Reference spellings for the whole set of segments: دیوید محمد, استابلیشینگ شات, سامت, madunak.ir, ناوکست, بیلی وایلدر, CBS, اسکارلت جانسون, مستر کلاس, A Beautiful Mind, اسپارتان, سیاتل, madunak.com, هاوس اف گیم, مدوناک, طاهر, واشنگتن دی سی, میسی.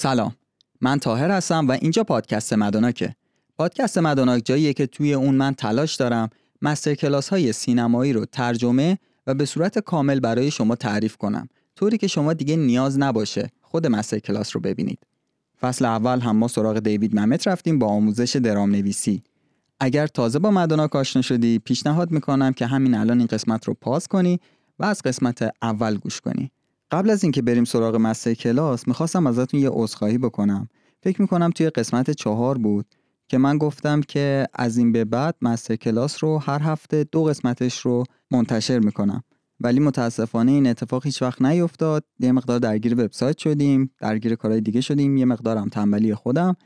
سلام، من طاهر هستم و اینجا پادکست مدوناکه. پادکست مدوناک جاییه که توی اون من تلاش دارم مستر کلاس های سینمایی رو ترجمه و به صورت کامل برای شما تعریف کنم، طوری که شما دیگه نیاز نباشه خود مستر کلاس رو ببینید. فصل اول هم ما سراغ دیوید محمد رفتیم با آموزش درام نویسی. اگر تازه با مدوناک آشنا شدی، پیشنهاد میکنم که همین الان این قسمت رو پاز کنی و از قسمت اول گوش کنی. قبل از اینکه بریم سراغ مستر کلاس، میخواستم ازتون یه عذرخواهی بکنم. فکر میکنم توی قسمت 4 بود که من گفتم که از این به بعد مستر کلاس رو هر هفته 2 قسمتش رو منتشر میکنم، ولی متاسفانه این اتفاق هیچ وقت نیفتاد. یه مقدار درگیر وبسایت شدیم، درگیر کارهای دیگه شدیم، یه مقدارم تنبلی خودم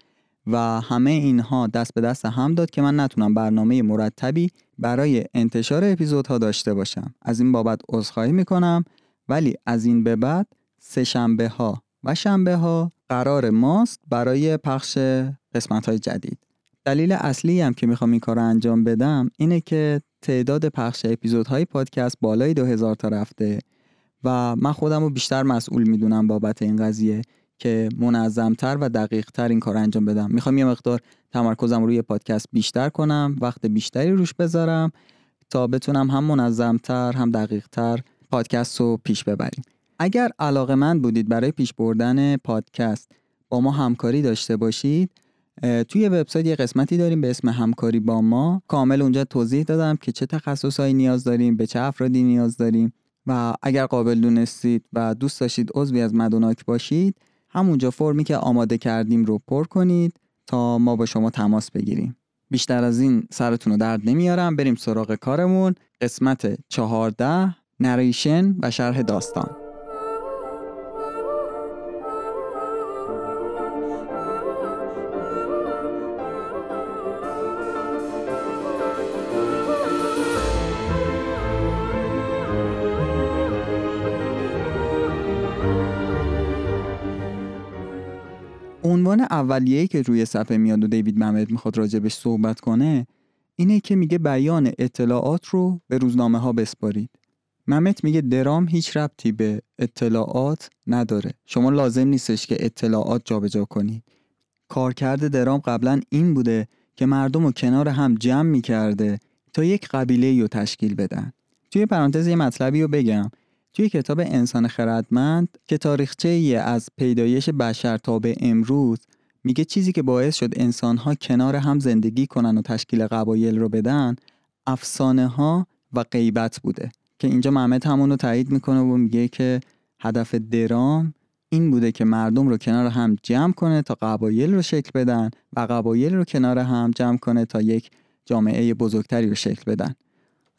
و همه اینها دست به دست هم داد که من نتونم برنامه مرتبی برای انتشار اپیزودها داشته باشم. از این بابت عذرخواهی میکنم، ولی از این به بعد سه شنبه ها و شنبه ها قرار ماست برای پخش قسمت های جدید. دلیل اصلی هم که میخوام این کار رو انجام بدم اینه که تعداد پخش اپیزودهای پادکست بالای 2000 تا رفته و من خودم رو بیشتر مسئول میدونم بابت این قضیه که منظمتر و دقیقتر این کار انجام بدم. میخوام یه مقدار تمرکزم روی پادکست بیشتر کنم، وقت بیشتری روش بذارم تا بتونم هم منظمتر هم دقیقتر پادکست رو پیش ببریم. اگر علاقه‌مند بودید برای پیش بردن پادکست با ما همکاری داشته باشید، توی وبسایت یه قسمتی داریم به اسم همکاری با ما. کامل اونجا توضیح دادم که چه تخصصایی نیاز داریم، به چه افرادی نیاز داریم و اگر قابل دونستید و دوست داشتید عضوی از مدوناک باشید، همونجا فرمی که آماده کردیم رو پر کنید تا ما با شما تماس بگیریم. بیشتر از این سرتون رو درد نمیارم، بریم سراغ کارمون. قسمت 14، نریشن و شرح داستان. عنوان اولیه‌ای که روی صفحه میاد و دیوید محمد میخواد راجبش صحبت کنه اینه که میگه بیان اطلاعات رو به روزنامه ها بسپارید. ممت میگه درام هیچ ربطی به اطلاعات نداره. شما لازم نیستش که اطلاعات جابجا کنید. کارکرد درام قبلا این بوده که مردم رو کنار هم جمع میکرده تا یک قبیله‌ای رو تشکیل بدن. توی پرانتز یه مطلبی رو بگم. توی کتاب انسان خردمند که تاریخچه‌ای از پیدایش بشر تا به امروز میگه چیزی که باعث شد انسان‌ها کنار هم زندگی کنن و تشکیل قبایل رو بدن، افسانه‌ها و غیبت بوده. که اینجا محمد همون رو تایید میکنه و میگه که هدف درام این بوده که مردم رو کنار هم جمع کنه تا قبایل رو شکل بدن و قبایل رو کنار هم جمع کنه تا یک جامعه بزرگتری رو شکل بدن.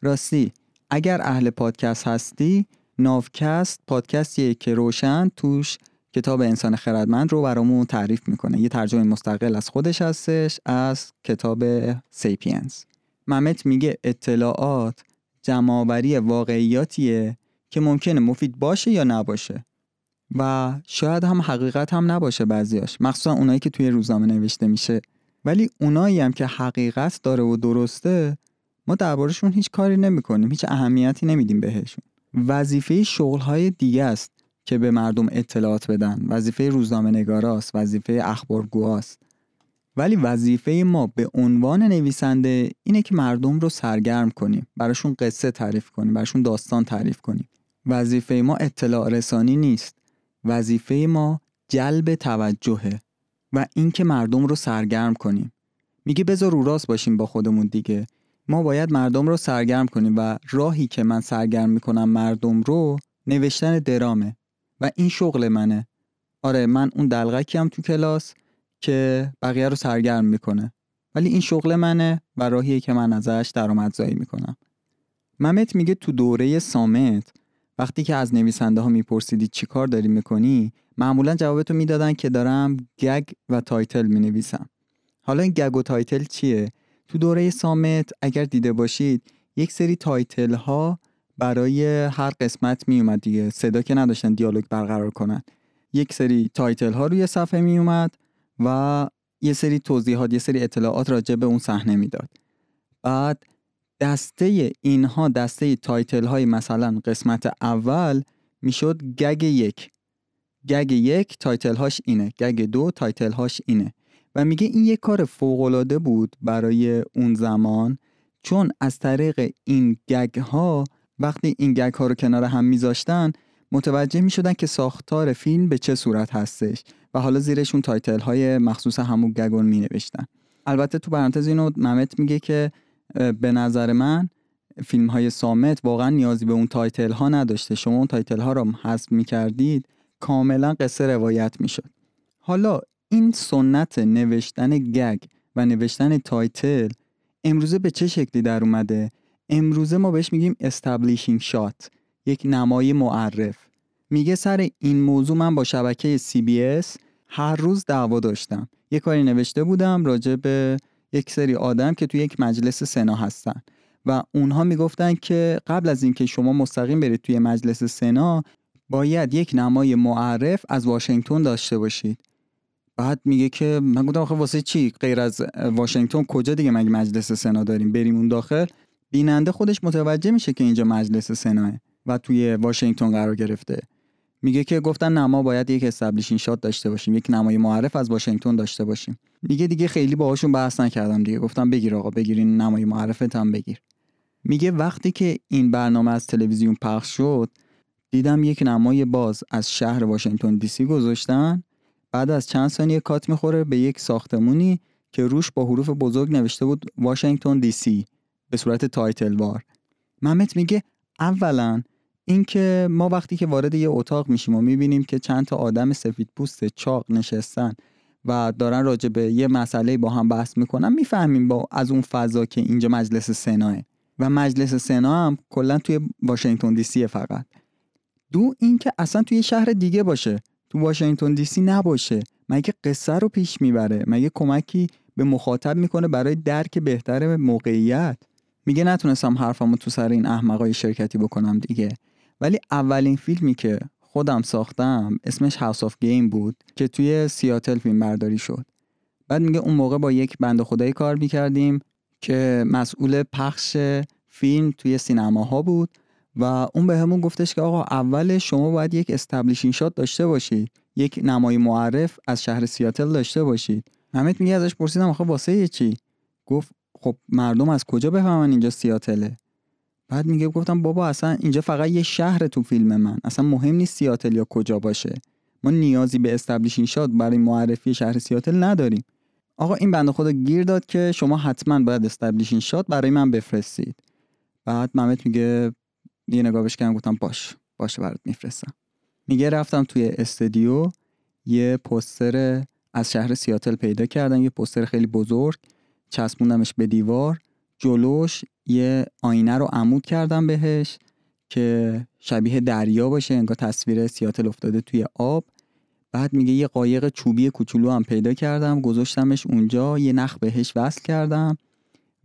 راستی اگر اهل پادکست هستی، ناوکست پادکستیه که روشن توش کتاب انسان خردمند رو برامون تعریف میکنه. یه ترجمه مستقل از خودش هستش از کتاب سیپینز. محمد میگه اطلاعات جمع‌آوری واقعیاتیه که ممکنه مفید باشه یا نباشه و شاید هم حقیقت هم نباشه بعضیاش، مخصوصا اونایی که توی روزنامه نوشته میشه. ولی اونایی هم که حقیقت داره و درسته، ما دربارشون هیچ کاری نمی‌کنیم، هیچ اهمیتی نمیدیم بهشون. وظیفه شغل‌های دیگه است که به مردم اطلاعات بدن، وظیفه روزنامه‌نگاراست، وظیفه اخبارگوهاست. ولی وظیفه ما به عنوان نویسنده اینه که مردم رو سرگرم کنیم، براشون قصه تعریف کنیم، براشون داستان تعریف کنیم. وظیفه ما اطلاع رسانی نیست، وظیفه ما جلب توجهه و این که مردم رو سرگرم کنیم. میگه بذار رو راست باشیم با خودمون دیگه، ما باید مردم رو سرگرم کنیم و راهی که من سرگرم میکنم مردم رو نوشتن درامه و این شغل منه. آره، من اون دلغکیم تو کلاس که بقیه رو سرگرم میکنه، ولی این شغل منه و راهیه که من ازش درآمدزایی میکنم. ممت میگه تو دوره سامت وقتی که از نویسنده ها میپرسیدی چی کار داری میکنی، معمولا جوابتو میدادن که دارم گگ و تایتل مینویسم. حالا این گگ و تایتل چیه؟ تو دوره سامت اگر دیده باشید یک سری تایتل ها برای هر قسمت میومد دیگه، صدا که نداشتن دیالوگ برقرار کنن. یک سری تایتل ها روی صفحه میومد و یه سری توضیحات، یه سری اطلاعات راجع به اون صحنه میداد. بعد دسته اینها، دسته تایتل های مثلا قسمت اول میشد گگ 1، گگ یک تایتل هاش اینه، گگ دو تایتل هاش اینه و میگه این یک کار فوق‌العاده بود برای اون زمان، چون از طریق این گگ ها وقتی این گگ ها رو کنار هم میذاشتن متوجه میشدن که ساختار فیلم به چه صورت هستش و حالا زیرشون تایتل های مخصوص همون گگون می نوشتن. البته تو پرانتز اینو ممت میگه که به نظر من فیلم های سامت واقعا نیازی به اون تایتل ها نداشته، شما اون تایتل ها رو حذف میکردید کاملا قصه روایت میشد. حالا این سنت نوشتن گگ و نوشتن تایتل امروزه به چه شکلی در اومده؟ امروزه ما بهش میگیم استابلیشینگ شات، یک نمای معرف. میگه سر این موضوع من با شبکه CBS هر روز دعوا داشتم، یک کاری نوشته بودم راجع به یک سری آدم که توی یک مجلس سنا هستن و اونها میگفتن که قبل از اینکه شما مستقیم برید توی مجلس سنا باید یک نمای معرف از واشنگتن داشته باشید. بعد میگه که من گفتم آخه واسه چی؟ غیر از واشنگتن کجا دیگه مگه مجلس سنا داریم؟ بریم اون داخل. بیننده خودش متوجه میشه که اینجا مجلس سناه و توی واشنگتن قرار گرفته. میگه که گفتن نه ما باید یک استابلیشینگ شات داشته باشیم، یک نمای معرف از واشنگتن داشته باشیم. میگه دیگه خیلی باهاشون بحث نکردم دیگه، گفتم بگیر آقا بگیر این نمای معرفت هم بگیر. میگه وقتی که این برنامه از تلویزیون پخش شد دیدم یک نمای باز از شهر واشنگتن دی سی گذاشتن، بعد از چند ثانیه کات میخوره به یک ساختمونی که روش با حروف بزرگ نوشته بود واشنگتن دی سی به صورت تایتل وار. ممت میگه اولا اینکه ما وقتی که وارد یه اتاق میشیم و میبینیم که چند تا آدم سفید پوست چاق نشستن و دارن راجع به یه مسئله با هم بحث میکنن میفهمیم با از اون فضا که اینجا مجلس سناه و مجلس سنا هم کلا توی واشنگتن دی سی. فقط دو اینکه اصلا توی شهر دیگه باشه، تو واشنگتن دی سی نباشه، مگه قصه رو پیش میبره؟ مگه کمکی به مخاطب میکنه برای درک بهتر موقعیت؟ میگه نتونستم حرفمو تو سر این احمقای شرکتی بکنم دیگه. ولی اولین فیلمی که خودم ساختم اسمش هاوس اف گیم بود که توی سیاتل فیلم برداری شد. بعد میگه اون موقع با یک بنده خدایی کار میکردیم که مسئول پخش فیلم توی سینماها بود و اون به همون گفتش که آقا اول شما باید یک استابلیشینگ شات داشته باشید، یک نمای معرف از شهر سیاتل داشته باشید. ممت میگه ازش پرسیدم آخه واسه چی؟ گفت خب مردم از کجا بفهمن اینجا سیاتله؟ بعد میگه گفتم بابا اصلا اینجا فقط یه شهر، تو فیلم من اصلا مهم نیست سیاتل یا کجا باشه، ما نیازی به استابلیشینگ شات برای معرفی شهر سیاتل نداریم. آقا این بنده خدا گیر داد که شما حتما باید استابلیشینگ شات برای من بفرستید. بعد ممت میگه یه نگاه بهش کردم گفتم باشه برات میفرستم. میگه رفتم توی استودیو یه پوستر از شهر سیاتل پیدا کردم، یه پوستر خیلی بزرگ، چسبوندمش به دیوار، جلوش یه آینه رو عمود کردم بهش که شبیه دریا باشه، انگار تصویر سیاتل افتاده توی آب. بعد میگه یه قایق چوبی کوچولو هم پیدا کردم، گذاشتمش اونجا، یه نخ بهش وصل کردم.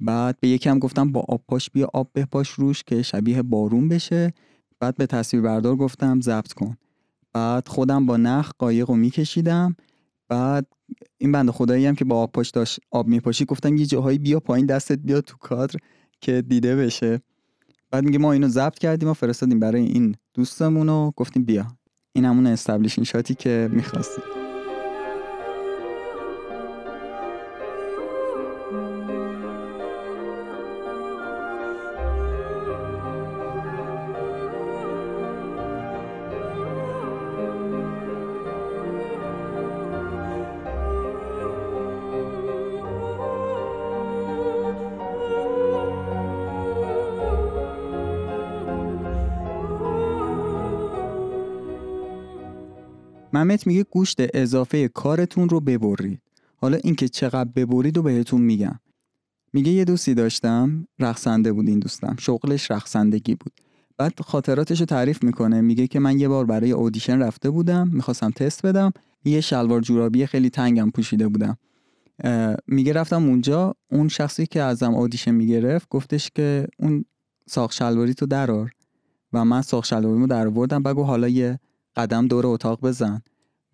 بعد به یکم گفتم با آب پاش بیا آب بپاش روش که شبیه بارون بشه. بعد به تصویربردار گفتم ضبط کن. بعد خودم با نخ قایق رو میکشیدم. بعد این بنده خدایی هم که با آب پاش داشت آب میپاشی گفتم یه جاهایی بیا پایین دستت بیا تو کادر که دیده بشه. بعد میگه ما اینو ضبط کردیم و فرستادیم برای این دوستمون و گفتیم بیا این همون استابلیشینگ شاتی که میخواستیم. ممت میگه گوشت اضافه کارتون رو ببرید. حالا اینکه چقدر ببرید و بهتون میگم. میگه یه دوستی داشتم رقصنده بود، این دوستم شغلش رقصندگی بود. بعد خاطراتش رو تعریف میکنه، میگه که من یه بار برای اودیشن رفته بودم، میخواستم تست بدم، یه شلوار جورابی خیلی تنگم پوشیده بودم. میگه رفتم اونجا، اون شخصی که ازم اودیشن میگرفت گفتش که اون ساق شلواری تو درار و من ساق شلواریمو درآوردم، بگو حالا یه قدم دور اتاق بزن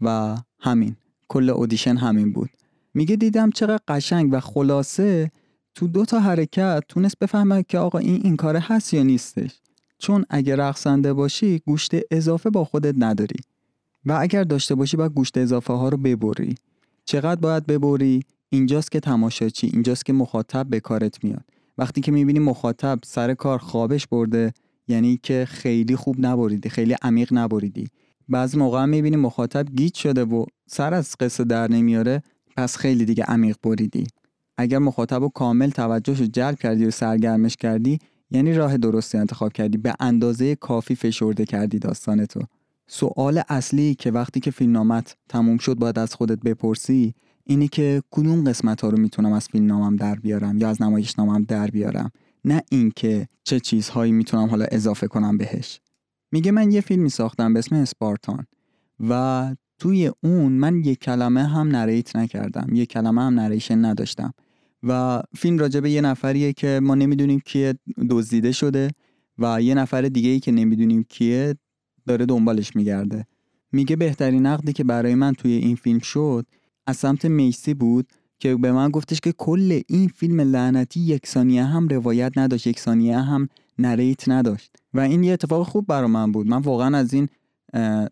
و همین کل اودیشن همین بود. میگه دیدم چقدر قشنگ و خلاصه تو 2 تا حرکت تونست بفهمه که آقا این کاره هست یا نیستش، چون اگه رقصنده باشی گوشت اضافه با خودت نداری. و اگر داشته باشی باید گوشت اضافه ها رو ببری. چقدر باید ببری؟ اینجاست که تماشاچی، اینجاست که مخاطب به کارت میاد. وقتی که میبینی مخاطب سر کار خوابش برده، یعنی که خیلی خوب نبریدی، خیلی عمیق نبریدی. بعضی موقع میبینی مخاطب گیج شده و سر از قصه در نمیاره، پس خیلی دیگه عمیق بریدی. اگر مخاطب رو کامل توجهش رو جلب کردی و سرگرمش کردی، یعنی راه درستی انتخاب کردی، به اندازه کافی فشرده کردی داستانتو. سوال اصلی که وقتی که فیلمنامت تموم شد باید از خودت بپرسی اینی که کدوم قسمت‌ها رو میتونم از فیلمنامم در بیارم یا از نمایشنامم در بیارم، نه اینکه چه چیزهایی میتونم حالا اضافه کنم بهش. میگه من یه فیلمی ساختم به اسم اسپارتان و توی اون من یک کلمه هم نریت نکردم، یک کلمه هم نریشن نداشتم و فیلم راجبه یه نفریه که ما نمیدونیم کیه، دزدیده شده و یه نفر دیگه‌ای که نمیدونیم کیه داره دنبالش میگرده. میگه بهترین نقدی که برای من توی این فیلم شد از سمت میسی بود که به من گفتش که کل این فیلم لعنتی یک ثانیه هم روایت نداشت، یک ثانیه هم نریت نداشت و این یه اتفاق خوب برای من بود. من واقعا از این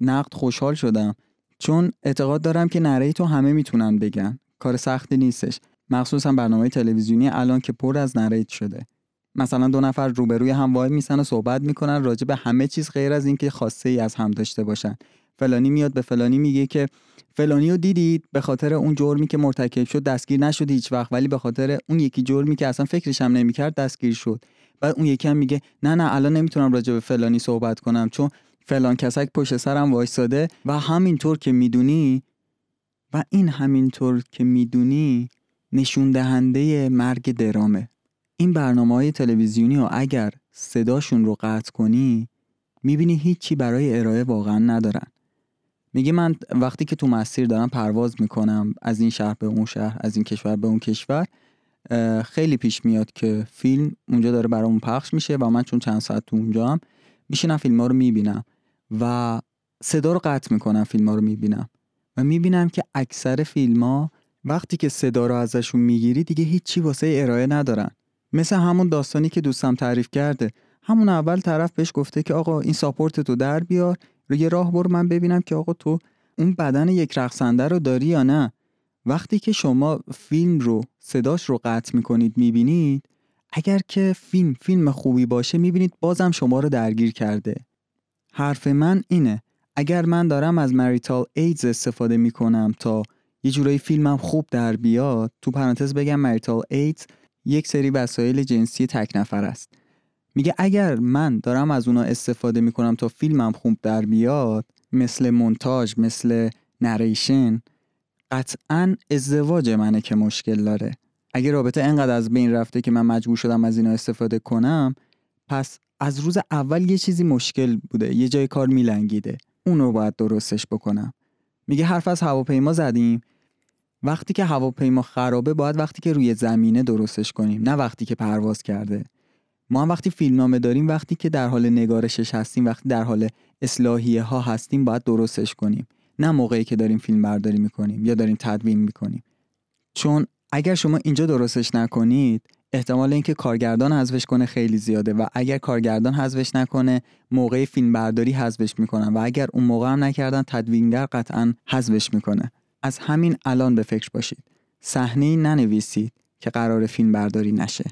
نقد خوشحال شدم چون اعتقاد دارم که نریت رو همه میتونن بگن، کار سختی نیستش، مخصوصا برنامه تلویزیونی الان که پر از نریت شده. مثلا دو نفر روبروی هم وای میسن و صحبت میکنن راجع به همه چیز غیر از اینکه خاصه ای از هم داشته باشن. فلانی میاد به فلانی میگه که فلانیو دیدید، به خاطر اون جرمی که مرتکب شد دستگیر نشد هیچ وقت، ولی به خاطر اون یکی جرمی که اصلا فکرش هم نمیکرد دستگیر شد. بعد اون یکی هم میگه نه الان نمیتونم راجع به فلانی صحبت کنم چون فلان کسک پشت سرم وایساده و همینطور که میدونی. و این همینطور که میدونی نشون دهنده مرگ درامه. این برنامه‌های تلویزیونی رو اگر صداشون رو قطع کنی میبینی هیچی برای ارائه واقعا ندارن. میگه من وقتی که تو مسیر دارم پرواز میکنم از این شهر به اون شهر، از این کشور به اون کشور، خیلی پیش میاد که فیلم اونجا داره برامون پخش میشه و من چون چند ساعت تو اونجا هم میشینم فیلم‌ها رو میبینم و صدا رو قطع میکنم، فیلم‌ها رو میبینم و میبینم که اکثر فیلم‌ها وقتی که صدا رو ازشون میگیری دیگه هیچی واسه ارائه ندارن. مثل همون داستانی که دوستم تعریف کرده، همون اول طرف بهش گفته که آقا این ساپورت تو در بیار، روی راه برو من ببینم که آقا تو اون بدن یک رقصنده رو داری یا نه. وقتی که شما فیلم رو صداش رو قطع میکنید میبینید، اگر که فیلم خوبی باشه میبینید بازم شما رو درگیر کرده. حرف من اینه، اگر من دارم از مریتال ایدز استفاده میکنم تا یه جورایی فیلمم خوب در بیاد، تو پرانتز بگم مریتال ایدز یک سری وسایل جنسی تک نفر است. میگه اگر من دارم از اونا استفاده میکنم تا فیلمم خوب در بیاد، مثل مونتاژ، مثل نریشن، قطعاً ازدواج منه که مشکل داره. اگه رابطه انقدر از بین رفته که من مجبور شدم از اینا استفاده کنم، پس از روز اول یه چیزی مشکل بوده، یه جای کار میلنگیده، اون رو باید درستش بکنم. میگه حرف از هواپیما زدیم، وقتی که هواپیما خرابه باید وقتی که روی زمینه درستش کنیم، نه وقتی که پرواز کرده. ما هم وقتی فیلمنامه داریم، وقتی که در حال نگارشش هستیم، وقتی در حال اصلاحیه ها هستیم باید درستش کنیم، نه موقعی که داریم فیلم برداری میکنیم یا داریم تدوین میکنیم. چون اگر شما اینجا درستش نکنید احتمال اینکه کارگردان حذفش کنه خیلی زیاده و اگر کارگردان حذفش نکنه موقع فیلم برداری حذفش میکنن و اگر اون موقع هم نکردن تدوینگر قطعاً حذفش میکنه. از همین الان به فکر باشید، صحنه‌ای ننویسید که قرار فیلم برداری نشه.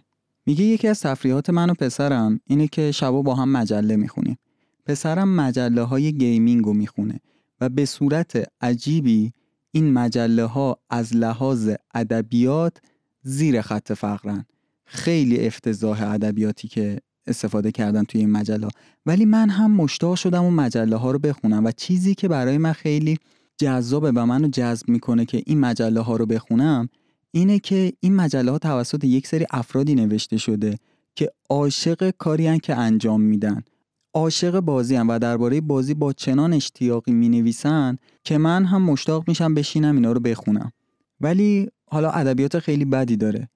میگه یکی از تفریحات من و پسرم اینه که شبا با هم مجله میخونیم. پسرم مجله های گیمینگ رو میخونه و به صورت عجیبی این مجله ها از لحاظ ادبیات زیر خط فقرن. خیلی افتضاح ادبیاتی که استفاده کردن توی این مجله، ولی من هم مشتاق شدم اون مجله ها رو بخونم و چیزی که برای من خیلی جذابه و منو جذب میکنه که این مجله ها رو بخونم اینه که این مجله ها توسط یک سری افرادی نوشته شده که عاشق کاری هن که انجام میدن، عاشق بازی هن و درباره بازی با چنان اشتیاقی مینویسن که من هم مشتاق میشم بشینم اینا رو بخونم. ولی حالا ادبیات خیلی بدی داره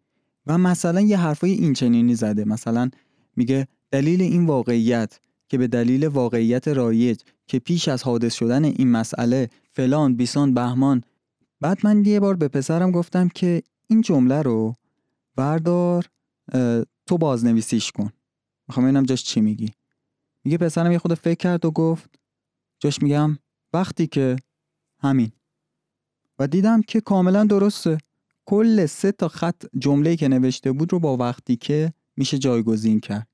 و مثلا یه حرفای این چنینی زده، مثلا میگه دلیل این واقعیت که به دلیل واقعیت رایج که پیش از حادث شدن این مسئله فلان بیسان بهمان. بعد من یه بار به پسرم گفتم که این جمله رو بردار تو بازنویسیش کن، میخوام ببینم جاش چی میگی. میگه پسرم یه خود فکر کرد و گفت جاش میگم وقتی که همین. و دیدم که کاملا درسته. کل 3 تا خط جمله‌ای که نوشته بود رو با وقتی که میشه جایگزین کرد.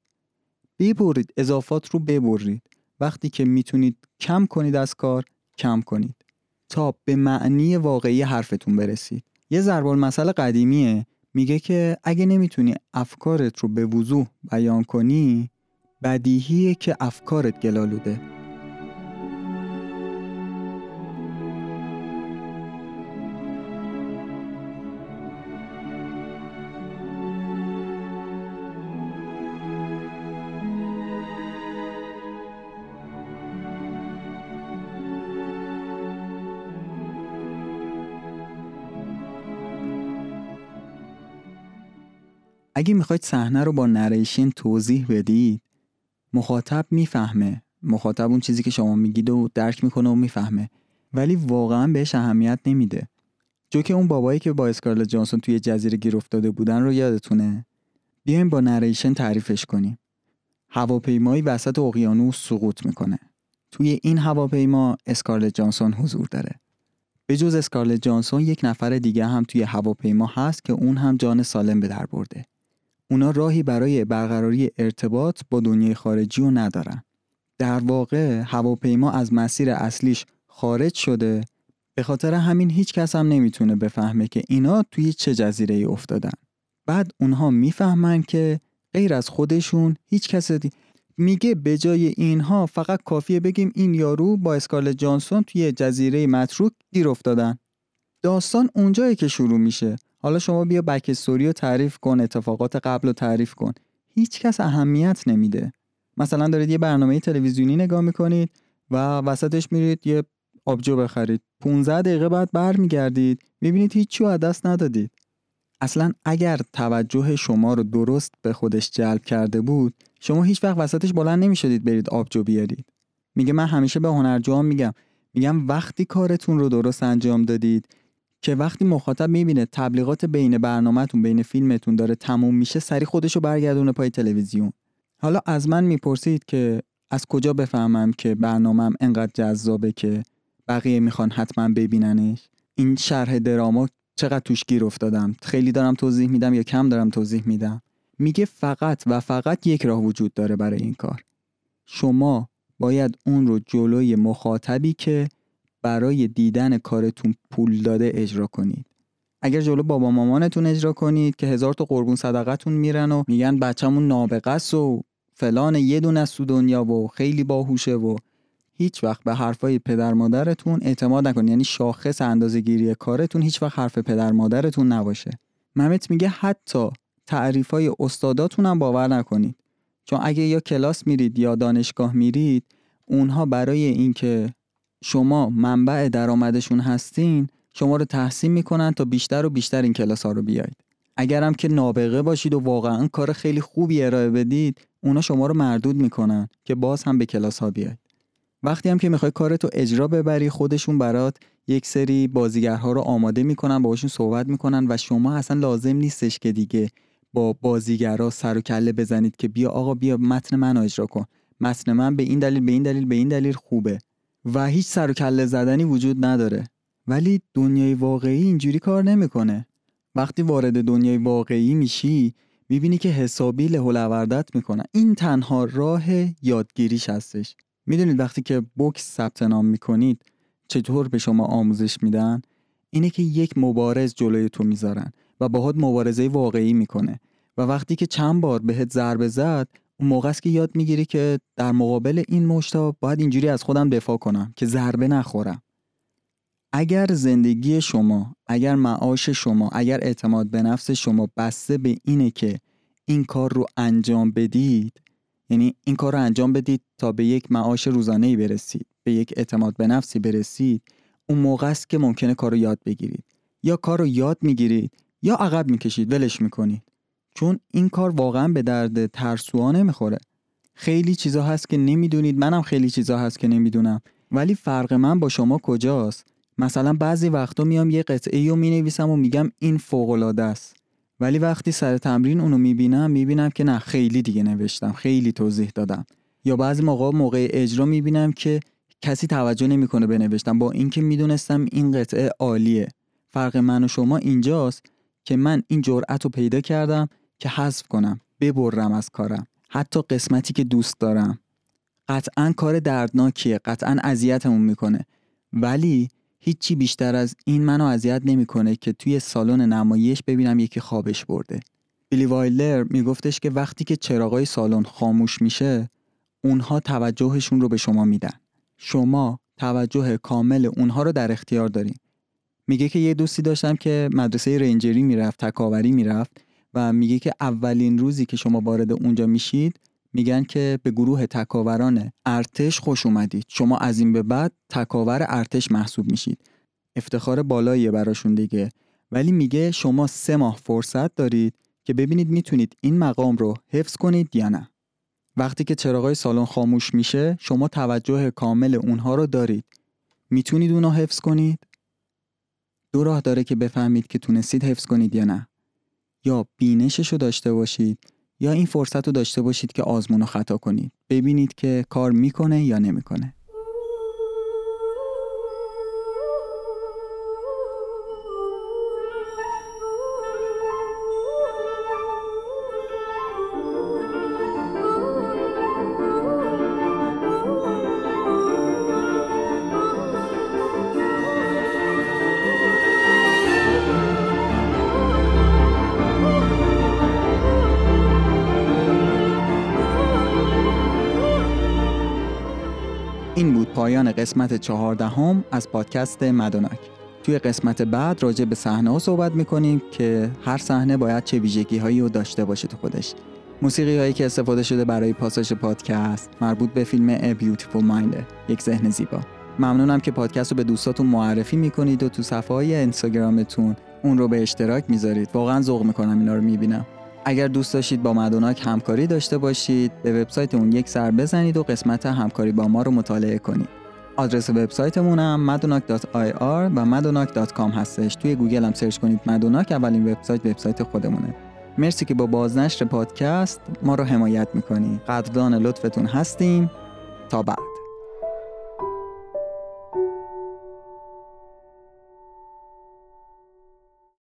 ببرید اضافات رو ببرید. وقتی که میتونید کم کنید از کار کم کنید تا به معنی واقعی حرفتون برسید. یه ضرب المثل قدیمیه، میگه که اگه نمیتونی افکارت رو به وضوح بیان کنی بدیهیه که افکارت گلالوده. اگه میخواید صحنه رو با نریشن توضیح بدید، مخاطب میفهمه. مخاطب اون چیزی که شما میگید و درک میکنه و میفهمه، ولی واقعا بهش اهمیت نمیده. جو که اون بابایی که با اسکارلت جانسون توی جزیره گیر افتاده بودن رو یادتونه؟ بیایم با نریشن تعریفش کنیم. هواپیمایی وسط اقیانوس سقوط میکنه. توی این هواپیما اسکارلت جانسون حضور داره. به جز اسکارلت جانسون یک نفر دیگه هم توی هواپیما هست که اون هم جان سالم به در برده. اونا راهی برای برقراری ارتباط با دنیای خارجی رو ندارن. در واقع هواپیما از مسیر اصلیش خارج شده، به خاطر همین هیچ کس هم نمیتونه بفهمه که اینا توی چه جزیره ای افتادن. بعد اونها میفهمن که غیر از خودشون هیچ کس میگه به جای اینها فقط کافیه بگیم این یارو با اسکارلت جانسون توی جزیره متروک گیر افتادن. داستان اونجایی که شروع میشه. حالا شما بیا بک استوری رو تعریف کن، اتفاقات قبل رو تعریف کن. هیچ کس اهمیت نمیده. مثلا دارید یه برنامه تلویزیونی نگاه میکنید و وسطش میرید یه آبجو بخرید. 15 دقیقه بعد برمیگردید، میبینید هیچی رو از دست ندادید. اصلا اگر توجه شما رو درست به خودش جلب کرده بود، شما هیچ وقت وسطش بلند نمیشدید برید آبجو بیارید. میگه من همیشه به هنرجوام میگم وقتی کارتون رو درست انجام دادید که وقتی مخاطب میبینه تبلیغات بین برنامه‌تون بین فیلمتون داره تموم میشه، سری خودشو برگردونه پای تلویزیون. حالا از من میپرسید که از کجا بفهمم که برنامه‌ام انقدر جذابه که بقیه میخوان حتما ببیننش؟ این شرح دراما چقدر توش گیر افتادم؟ خیلی دارم توضیح میدم یا کم دارم توضیح میدم؟ میگه فقط و فقط یک راه وجود داره برای این کار. شما باید اون رو جلوی مخاطبی که برای دیدن کارتون پول داده اجرا کنید. اگر جلو بابا مامانتون اجرا کنید که 1000 تا قربون صدقتون میرن و میگن بچه‌مون نابغه است و فلان یه دونه است تو دنیا و خیلی باهوشه و هیچ وقت به حرفای پدر مادرتون اعتماد نکنید. یعنی شاخص اندازه‌گیری کارتون هیچ وقت حرف پدر مادرتون نباشه. مامت میگه حتی تعریفای استاداتون هم باور نکنید. چون اگه یا کلاس میرید یا دانشگاه میرید، اونها برای اینکه شما منبع درآمدشون هستین، شما رو تحسین میکنن تا بیشتر و بیشتر این کلاس‌ها رو بیاید. اگرم که نابغه باشید و واقعاً کار خیلی خوبی ارائه بدید، اونا شما رو مردود میکنن که باز هم به کلاس‌ها بیاید. وقتی هم که میخوای کارتو اجرا ببری، خودشون برات یک سری بازیگرها رو آماده میکنن، باهاشون صحبت میکنن و شما اصلا لازم نیستش که دیگه با بازیگرا سر و کله بزنید که بیا آقا بیا متن منو اجرا کن. متن من به این دلیل خوبه. و هیچ سر و کله زدنی وجود نداره. ولی دنیای واقعی اینجوری کار نمیکنه. وقتی وارد دنیای واقعی میشی، میبینی که حسابی له و لوردت میکنه. این تنها راه یادگیریش هستش. میدونید وقتی که بوکس ثبت نام میکنید چطور به شما آموزش میدن؟ اینه که یک مبارز جلوی تو میذارن و باهات مبارزه واقعی میکنه و وقتی که چند بار بهت ضربه زد، اون موقع است که یاد میگیری که در مقابل این مشتا باید اینجوری از خودم دفاع کنم که ضربه نخورم. اگر زندگی شما، اگر معاش شما، اگر اعتماد به نفس شما بسته به اینه که این کار رو انجام بدید، یعنی این کار رو انجام بدید تا به یک معاش روزانه‌ای برسید، به یک اعتماد به نفسی برسید، اون موقع است که ممکنه کار رو یاد بگیرید. یا کار رو یاد میگیرید یا عقب میکشید، ولش میکنید. چون این کار واقعا به درد ترسوها نمیخوره. خیلی چیزا هست که نمیدونید، منم خیلی چیزا هست که نمیدونم. ولی فرق من با شما کجاست؟ مثلا بعضی وقتا میام یه قطعه‌ای رو مینویسم و میگم این فوق‌العاده است. ولی وقتی سر تمرین اونو میبینم که نه خیلی دیگه نوشتم، خیلی توضیح دادم. یا بعضی موقع اجرا میبینم که کسی توجه نمیکنه به نوشتم، با اینکه میدونستم این قطعه عالیه. فرق من و شما اینجاست که من این جرأت رو پیدا کردم که حذف کنم، ببرم از کارم، حتی قسمتی که دوست دارم. قطعاً کار دردناکیه، قطعاً اذیتمون میکنه، ولی هیچی بیشتر از این منو اذیت نمیکنه که توی سالن نمایش ببینم یکی خوابش برده. بیلی وایلدر میگفتش که وقتی که چراغای سالن خاموش میشه، اونها توجهشون رو به شما میدن. شما توجه کامل اونها رو در اختیار دارین. میگه که یه دوستی داشتم که مدرسه رنجری میرفت، تکاوری میرفت و میگه که اولین روزی که شما وارد اونجا میشید میگن که به گروه تکاوران ارتش خوش اومدید. شما از این به بعد تکاور ارتش محسوب میشید. افتخار بالاییه براشون دیگه. ولی میگه شما 3 ماه فرصت دارید که ببینید میتونید این مقام رو حفظ کنید یا نه. وقتی که چراغای سالن خاموش میشه، شما توجه کامل اونها رو دارید. میتونید اونها حفظ کنید؟ 2 راه داره که بفهمید که تونستید حفظ کنید یا نه. یا بینششو داشته باشید، یا این فرصت رو داشته باشید که آزمون رو خطا کنید. ببینید که کار میکنه یا نمیکنه. این بود پایان قسمت 14 از پادکست مدوناک. توی قسمت بعد راجع به صحنه‌ها صحبت می‌کنیم که هر صحنه باید چه ویژگی‌هایی رو داشته باشه تو خودش. موسیقی‌هایی که استفاده شده برای پاساژ پادکست مربوط به فیلم A Beautiful Mind، یک ذهن زیبا. ممنونم که پادکست رو به دوستاتون معرفی می‌کنید و تو صفحه‌های اینستاگرامتون اون رو به اشتراک می‌ذارید. واقعاً ذوق می‌کنم اینا رو می‌بینم. اگر دوست داشتید با مدوناک همکاری داشته باشید، به وبسایت اون یک سر بزنید و قسمت همکاری با ما رو مطالعه کنید. آدرس وبسایتمون هم madunak.ir و madunak.com هستش. توی گوگل هم سرچ کنید مدوناک، اولین وبسایت خودمونه. مرسی که با بازنشر پادکست ما رو حمایت میکنید. قدردان لطفتون هستیم. تا بعد.